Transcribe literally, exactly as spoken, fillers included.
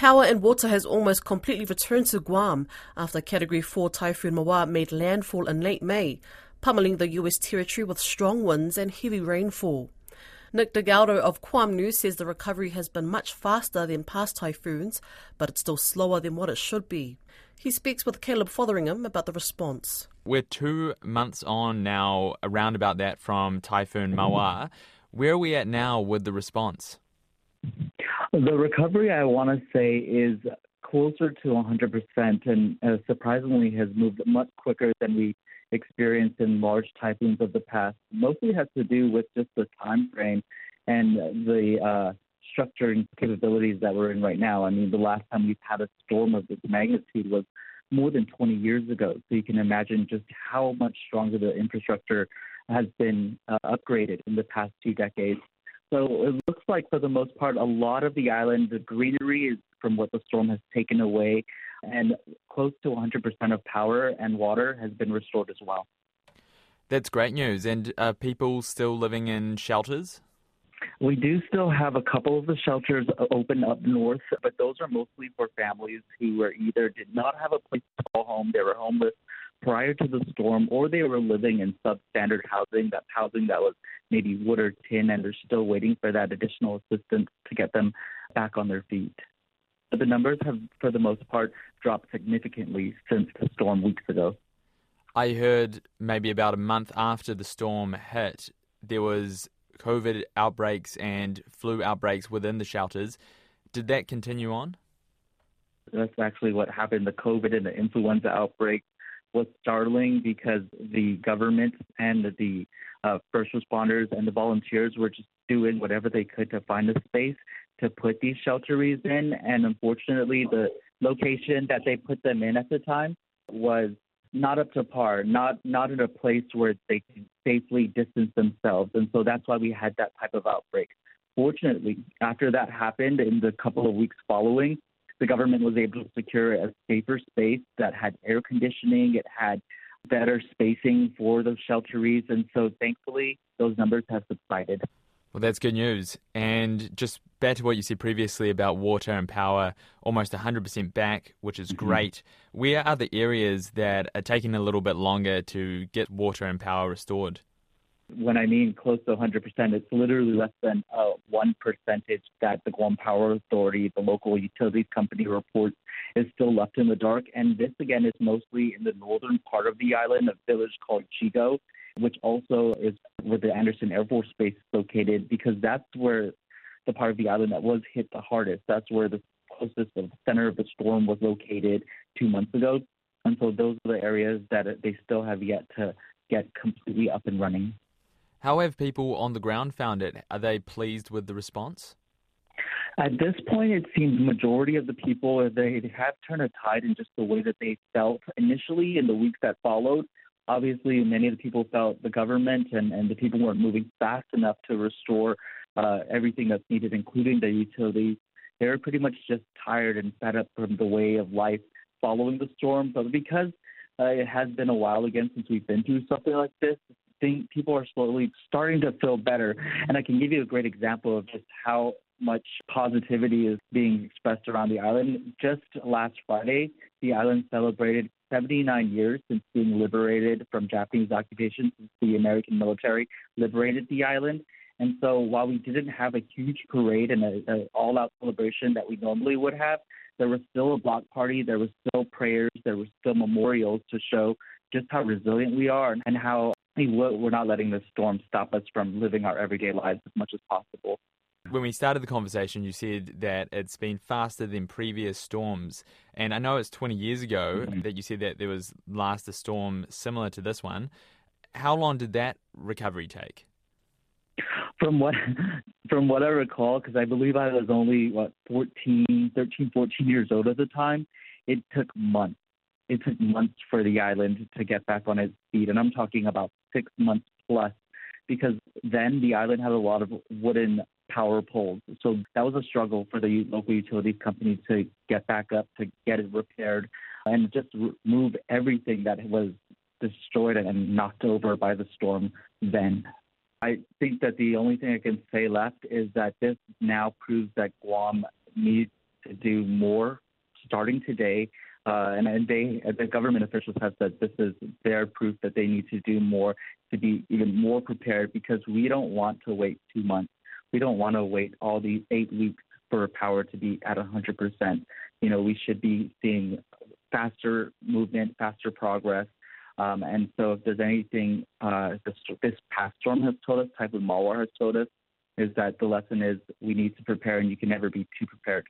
Power and water has almost completely returned to Guam after Category four Typhoon Mawar made landfall in late May, pummeling the U S territory with strong winds and heavy rainfall. Nick DeGaudo of Guam News says the recovery has been much faster than past typhoons, but it's still slower than what it should be. He speaks with Caleb Fotheringham about the response. We're two months on now, around about that, from Typhoon Mawar. Where are we at now with the response? The recovery, I want to say, is closer to one hundred percent and uh, surprisingly has moved much quicker than we experienced in large typhoons of the past. Mostly has to do with just the time frame and the uh, structure and capabilities that we're in right now. I mean, the last time we've had a storm of this magnitude was more than twenty years ago. So you can imagine just how much stronger the infrastructure has been uh, upgraded in the past two decades. So it looks like, for the most part, a lot of the island, the greenery is from what the storm has taken away, and close to one hundred percent of power and water has been restored as well. That's great news. And are people still living in shelters? We do still have a couple of the shelters open up north, but those are mostly for families who were either did not have a place to call home, they were homeless prior to the storm, or they were living in substandard housing, that housing that was maybe wood or tin, and they're still waiting for that additional assistance to get them back on their feet. But the numbers have, for the most part, dropped significantly since the storm weeks ago. I heard maybe about a month after the storm hit, there was COVID outbreaks and flu outbreaks within the shelters. Did that continue on? That's actually what happened. The COVID and the influenza outbreak was startling because the government and the uh, first responders and the volunteers were just doing whatever they could to find a space to put these shelteries in. And unfortunately, the location that they put them in at the time was not up to par, not not in a place where they can safely distance themselves. And so that's why we had that type of outbreak. Fortunately, after that happened, in the couple of weeks following, the government was able to secure a safer space that had air conditioning, it had better spacing for those shelteries, and so thankfully those numbers have subsided. Well, that's good news. And just back to what you said previously about water and power, almost one hundred percent back, which is mm-hmm. great. Where are the areas that are taking a little bit longer to get water and power restored? When I mean close to one hundred percent, it's literally less than uh, one percentage that the Guam Power Authority, the local utilities company, reports is still left in the dark. And this, again, is mostly in the northern part of the island, a village called Chigo, which also is where the Anderson Air Force Base is located, because that's where the part of the island that was hit the hardest. That's where the closest of the center of the storm was located two months ago. And so those are the areas that they still have yet to get completely up and running. How have people on the ground found it? Are they pleased with the response? At this point, it seems the majority of the people, they have turned a tide in just the way that they felt initially in the weeks that followed. Obviously, many of the people felt the government and, and the people weren't moving fast enough to restore uh, everything that's needed, including the utilities. They were pretty much just tired and fed up from the way of life following the storm. But because uh, it has been a while again since we've been through something like this, think people are slowly starting to feel better. And I can give you a great example of just how much positivity is being expressed around the island. Just last Friday, the island celebrated seventy-nine years since being liberated from Japanese occupation, since the American military liberated the island. And so while we didn't have a huge parade and an all-out celebration that we normally would have, there was still a block party, there was still prayers, there were still memorials to show just how resilient we are and how we're not letting this storm stop us from living our everyday lives as much as possible. When we started the conversation, you said that it's been faster than previous storms. And I know it's twenty years ago mm-hmm. that you said that there was last a storm similar to this one. How long did that recovery take? From what from what I recall, because I believe I was only, what, fourteen, thirteen, fourteen years old at the time, it took months. It took months for the island to get back on its feet, and I'm talking about six months plus, because then the island had a lot of wooden power poles. So that was a struggle for the local utility company to get back up, to get it repaired, and just remove everything that was destroyed and knocked over by the storm then. I think that the only thing I can say left is that this now proves that Guam needs to do more starting today. Uh, and, and they, the government officials have said this is their proof that they need to do more to be even more prepared, because we don't want to wait two months. We don't want to wait all these eight weeks for power to be at one hundred percent. You know, we should be seeing faster movement, faster progress. Um, and so if there's anything uh, this, this past storm has told us, Typhoon Mawar has told us, is that the lesson is we need to prepare, and you can never be too prepared.